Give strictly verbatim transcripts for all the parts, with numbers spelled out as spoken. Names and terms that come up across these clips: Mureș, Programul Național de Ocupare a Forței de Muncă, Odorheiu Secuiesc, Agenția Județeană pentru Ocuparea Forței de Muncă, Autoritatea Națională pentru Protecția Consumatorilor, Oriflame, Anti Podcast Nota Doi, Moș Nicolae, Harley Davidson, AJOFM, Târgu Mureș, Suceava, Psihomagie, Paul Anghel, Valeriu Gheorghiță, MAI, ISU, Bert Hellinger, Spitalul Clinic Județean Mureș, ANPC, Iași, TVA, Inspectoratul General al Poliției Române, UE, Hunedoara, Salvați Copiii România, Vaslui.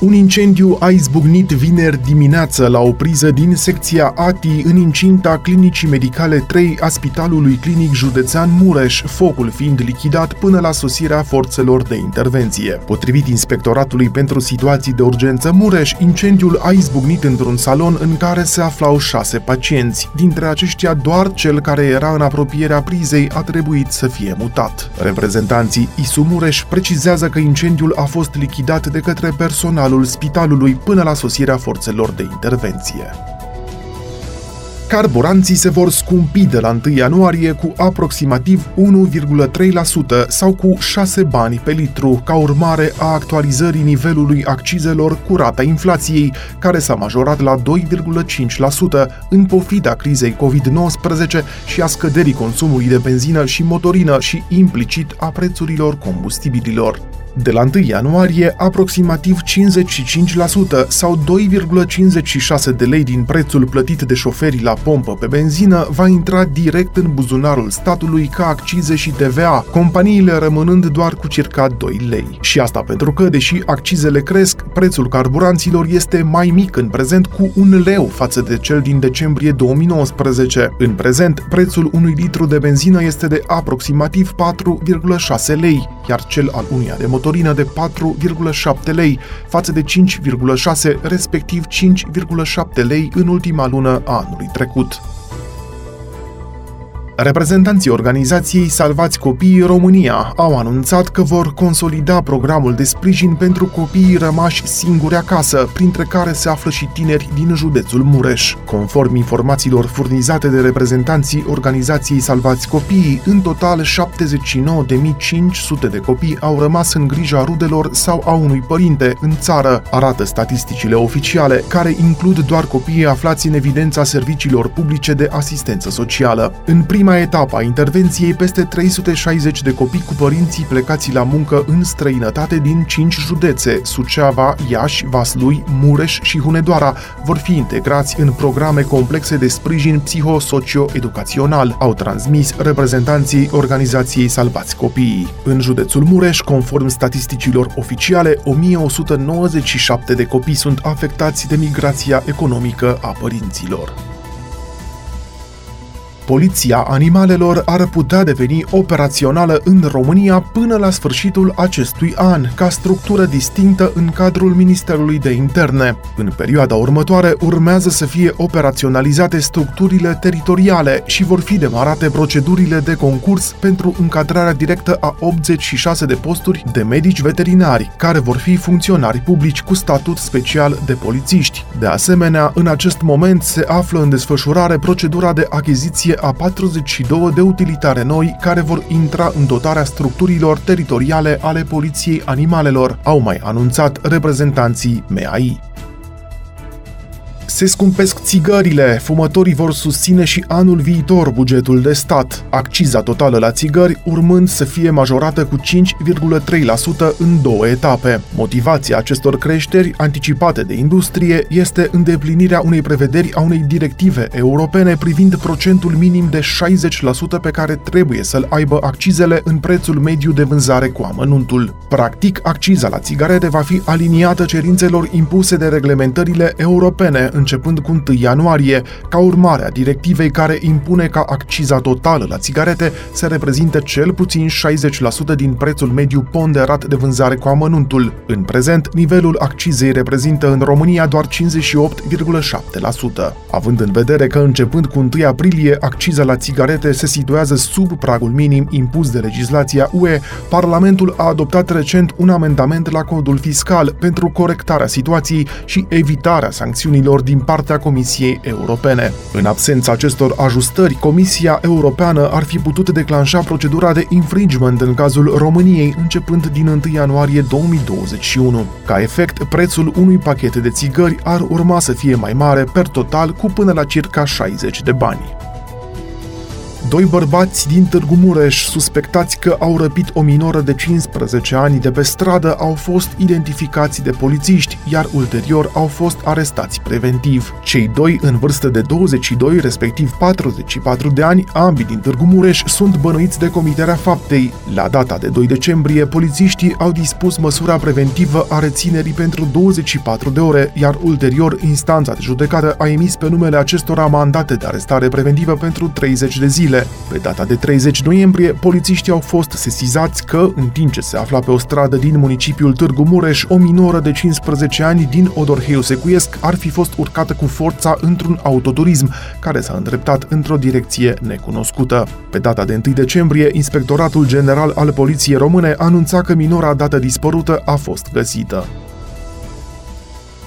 Un incendiu a izbucnit vineri dimineață la o priză din secția A T I în incinta Clinicii Medicale trei a Spitalului Clinic Județean Mureș, focul fiind lichidat până la sosirea forțelor de intervenție. Potrivit Inspectoratului pentru Situații de Urgență Mureș, incendiul a izbucnit într-un salon în care se aflau șase pacienți. Dintre aceștia, doar cel care era în apropierea prizei a trebuit să fie mutat. Reprezentanții I S U Mureș precizează că incendiul a fost lichidat de către personal spitalului până la sosirea forțelor de intervenție. Carburanții se vor scumpi de la întâi ianuarie cu aproximativ unu virgulă trei la sută sau cu șase bani pe litru, ca urmare a actualizării nivelului accizelor cu rata inflației, care s-a majorat la doi virgulă cinci la sută în pofida crizei covid nouăsprezece și a scăderii consumului de benzină și motorină și implicit a prețurilor combustibililor. De la întâi ianuarie, aproximativ cincizeci și cinci la sută sau doi virgulă cincizeci și șase de lei din prețul plătit de șoferii la pompă pe benzină va intra direct în buzunarul statului ca accize și T V A, companiile rămânând doar cu circa doi lei. Și asta pentru că, deși accizele cresc, prețul carburanților este mai mic în prezent cu un leu față de cel din decembrie două mii nouăsprezece. În prezent, prețul unui litru de benzină este de aproximativ patru virgulă șase lei, iar cel al uneia de motor de patru virgulă șapte lei, față de cinci virgulă șase, respectiv cinci virgulă șapte lei în ultima lună a anului trecut. Reprezentanții organizației Salvați Copiii România au anunțat că vor consolida programul de sprijin pentru copiii rămași singuri acasă, printre care se află și tineri din județul Mureș. Conform informațiilor furnizate de reprezentanții organizației Salvați Copiii, în total șaptezeci și nouă de mii cinci sute de copii au rămas în grija rudelor sau a unui părinte în țară, arată statisticile oficiale, care includ doar copiii aflați în evidența serviciilor publice de asistență socială. În prim Prima etapă a intervenției, peste trei sute șaizeci de copii cu părinții plecați la muncă în străinătate din cinci județe, Suceava, Iași, Vaslui, Mureș și Hunedoara, vor fi integrați în programe complexe de sprijin psihosocio-educațional, au transmis reprezentanții organizației Salvați Copiii. În județul Mureș, conform statisticilor oficiale, o mie o sută nouăzeci și șapte de copii sunt afectați de migrația economică a părinților. Poliția animalelor ar putea deveni operațională în România până la sfârșitul acestui an, ca structură distinctă în cadrul Ministerului de Interne. În perioada următoare urmează să fie operaționalizate structurile teritoriale și vor fi demarate procedurile de concurs pentru încadrarea directă a optzeci și șase de posturi de medici veterinari, care vor fi funcționari publici cu statut special de polițiști. De asemenea, în acest moment se află în desfășurare procedura de achiziție a patruzeci și două de utilitare noi, care vor intra în dotarea structurilor teritoriale ale Poliției Animalelor, au mai anunțat reprezentanții M A I. Se scumpesc țigările, fumătorii vor susține și anul viitor bugetul de stat, acciza totală la țigări urmând să fie majorată cu cinci virgulă trei la sută în două etape. Motivația acestor creșteri, anticipate de industrie, este îndeplinirea unei prevederi a unei directive europene privind procentul minim de șaizeci la sută pe care trebuie să-l aibă accizele în prețul mediu de vânzare cu amănuntul. Practic, acciza la țigarete va fi aliniată cerințelor impuse de reglementările europene, începând cu întâi ianuarie, ca urmare a directivei care impune ca acciza totală la țigarete să reprezinte cel puțin șaizeci la sută din prețul mediu ponderat de vânzare cu amănuntul. În prezent, nivelul accizei reprezintă în România doar cincizeci și opt virgulă șapte la sută. Având în vedere că începând cu întâi aprilie, acciza la țigarete se situează sub pragul minim impus de legislația U E, Parlamentul a adoptat recent un amendament la codul fiscal pentru corectarea situației și evitarea sancțiunilor din partea Comisiei Europene. În absența acestor ajustări, Comisia Europeană ar fi putut declanșa procedura de infringement în cazul României începând din întâi ianuarie două mii douăzeci și unu. Ca efect, prețul unui pachet de țigări ar urma să fie mai mare per total cu până la circa șaizeci de bani. Doi bărbați din Târgu Mureș, suspectați că au răpit o minoră de cincisprezece ani de pe stradă, au fost identificați de polițiști, iar ulterior au fost arestați preventiv. Cei doi, în vârstă de douăzeci și doi, respectiv patruzeci și patru de ani, ambii din Târgu Mureș, sunt bănuiți de comiterea faptei. La data de doi decembrie, polițiștii au dispus măsura preventivă a reținerii pentru douăzeci și patru de ore, iar ulterior, instanța de judecată a emis pe numele acestora mandate de arestare preventivă pentru treizeci de zile. Pe data de treizeci noiembrie, polițiștii au fost sesizați că, în timp ce se afla pe o stradă din municipiul Târgu Mureș, o minoră de cincisprezece ani din Odorheiu Secuiesc ar fi fost urcată cu forța într-un autoturism, care s-a îndreptat într-o direcție necunoscută. Pe data de întâi decembrie, Inspectoratul General al Poliției Române anunța că minora dată dispărută a fost găsită.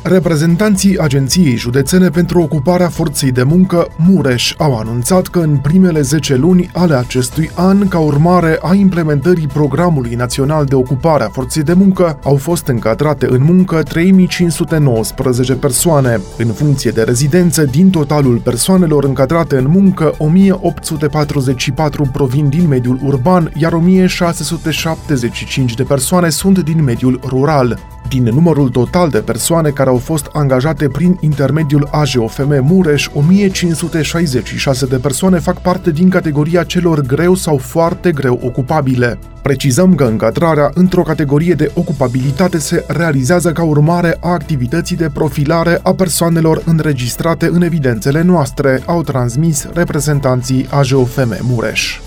Reprezentanții Agenției Județene pentru Ocuparea Forței de Muncă Mureș au anunțat că în primele zece luni ale acestui an, ca urmare a implementării Programului Național de Ocupare a Forței de Muncă, au fost încadrate în muncă trei mii cinci sute nouăsprezece persoane. În funcție de rezidență, din totalul persoanelor încadrate în muncă, o mie opt sute patruzeci și patru provin din mediul urban, iar o mie șase sute șaptezeci și cinci de persoane sunt din mediul rural. Din numărul total de persoane care au fost angajate prin intermediul A J O F M Mureș, o mie cinci sute șaizeci și șase de persoane fac parte din categoria celor greu sau foarte greu ocupabile. Precizăm că încadrarea într-o categorie de ocupabilitate se realizează ca urmare a activității de profilare a persoanelor înregistrate în evidențele noastre, au transmis reprezentanții A J O F M Mureș.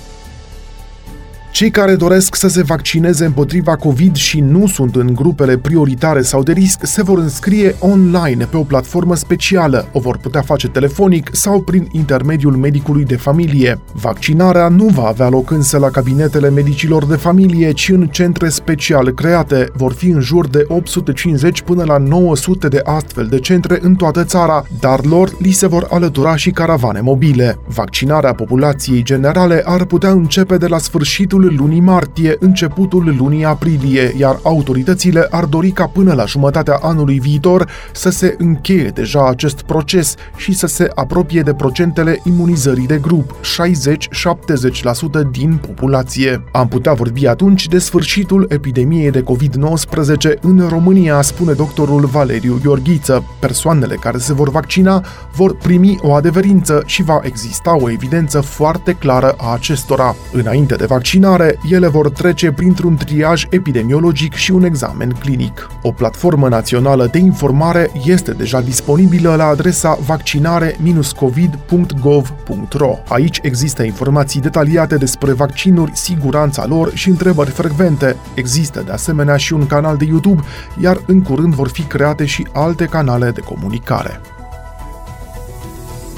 Cei care doresc să se vaccineze împotriva COVID și nu sunt în grupele prioritare sau de risc se vor înscrie online pe o platformă specială, o vor putea face telefonic sau prin intermediul medicului de familie. Vaccinarea nu va avea loc însă la cabinetele medicilor de familie, ci în centre special create. Vor fi în jur de opt sute cincizeci până la nouă sute de astfel de centre în toată țara, dar lor li se vor alătura și caravane mobile. Vaccinarea populației generale ar putea începe de la sfârșitul lunii martie, începutul lunii aprilie, iar autoritățile ar dori ca până la jumătatea anului viitor să se încheie deja acest proces și să se apropie de procentele imunizării de grup, șaizeci la sută - șaptezeci la sută din populație. Am putea vorbi atunci de sfârșitul epidemiei de covid nouăsprezece în România, spune doctorul Valeriu Gheorghiță. Persoanele care se vor vaccina vor primi o adeverință și va exista o evidență foarte clară a acestora. Înainte de vaccin, ele vor trece printr-un triaj epidemiologic și un examen clinic. O platformă națională de informare este deja disponibilă la adresa vaccinare dash covid punct gov punct ro. Aici există informații detaliate despre vaccinuri, siguranța lor și întrebări frecvente. Există de asemenea și un canal de YouTube, iar în curând vor fi create și alte canale de comunicare.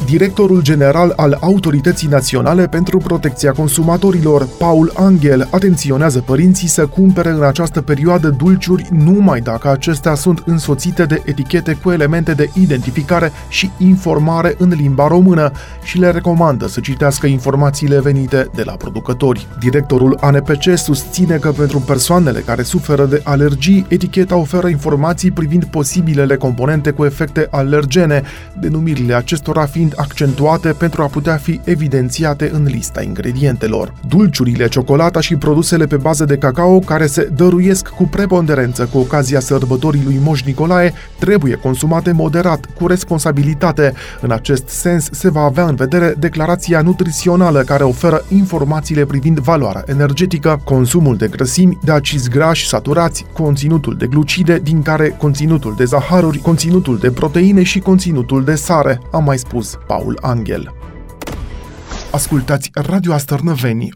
Directorul general al Autorității Naționale pentru Protecția Consumatorilor, Paul Anghel, atenționează părinții să cumpere în această perioadă dulciuri numai dacă acestea sunt însoțite de etichete cu elemente de identificare și informare în limba română și le recomandă să citească informațiile venite de la producători. Directorul A N P C susține că pentru persoanele care suferă de alergii, eticheta oferă informații privind posibilele componente cu efecte alergene, denumirile acestora fiind accentuate pentru a putea fi evidențiate în lista ingredientelor. Dulciurile, ciocolata și produsele pe bază de cacao care se dăruiesc cu preponderență cu ocazia sărbătorii lui Moș Nicolae trebuie consumate moderat, cu responsabilitate. În acest sens se va avea în vedere declarația nutrițională care oferă informațiile privind valoarea energetică, consumul de grăsimi, de acizi grași saturați, conținutul de glucide, din care conținutul de zaharuri, conținutul de proteine și conținutul de sare, a mai spus Paul Anghel. Ascultați Radio A S Târnăveni.